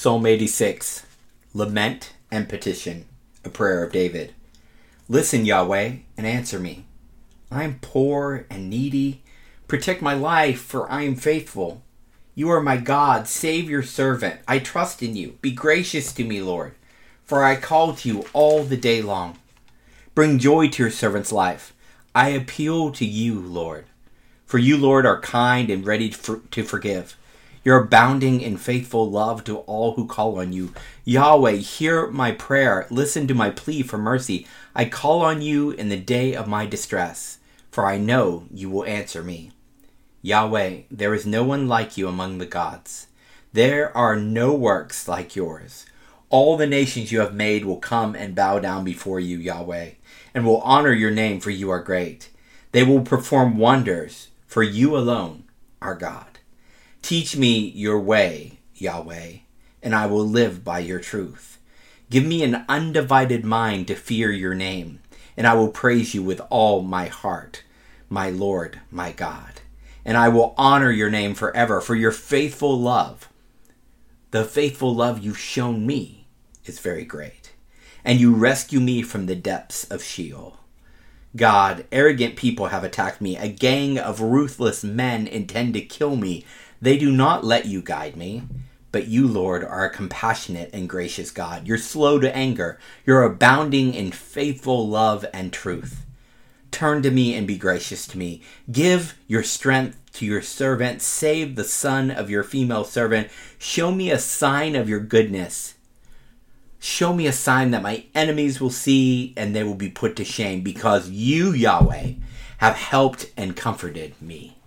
Psalm 86, Lament and Petition, a prayer of David. Listen, Yahweh, and answer me. I am poor and needy. Protect my life, for I am faithful. You are my God. Save your servant. I trust in you. Be gracious to me, Lord, for I call to you all the day long. Bring joy to your servant's life. I appeal to you, Lord. For you, Lord, are kind and ready to forgive. Your abounding in faithful love to all who call on you. Yahweh, hear my prayer. Listen to my plea for mercy. I call on you in the day of my distress, for I know you will answer me. Yahweh, there is no one like you among the gods. There are no works like yours. All the nations you have made will come and bow down before you, Yahweh, and will honor your name, for you are great. They will perform wonders, for you alone are God. Teach me your way, Yahweh, and I will live by your truth. Give me an undivided mind to fear your name, and I will praise you with all my heart, my Lord, my God. And I will honor your name forever for your faithful love. The faithful love you've shown me is very great, and you rescue me from the depths of Sheol. God, arrogant people have attacked me. A gang of ruthless men intend to kill me. They do not let you guide me, but you, Lord, are a compassionate and gracious God. You're slow to anger. You're abounding in faithful love and truth. Turn to me and be gracious to me. Give your strength to your servant. Save the son of your female servant. Show me a sign of your goodness. Show me a sign that my enemies will see and they will be put to shame, because you, Yahweh, have helped and comforted me.